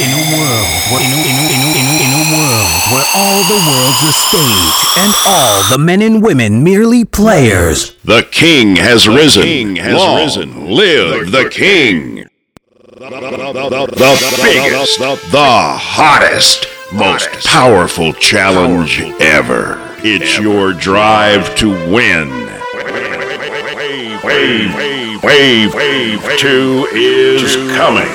in a world where all the world's a stage and all the men and women merely players. The King has risen. Live the King. The biggest, the hottest, most powerful challenge ever. It's your drive to win. Wave 2 is coming.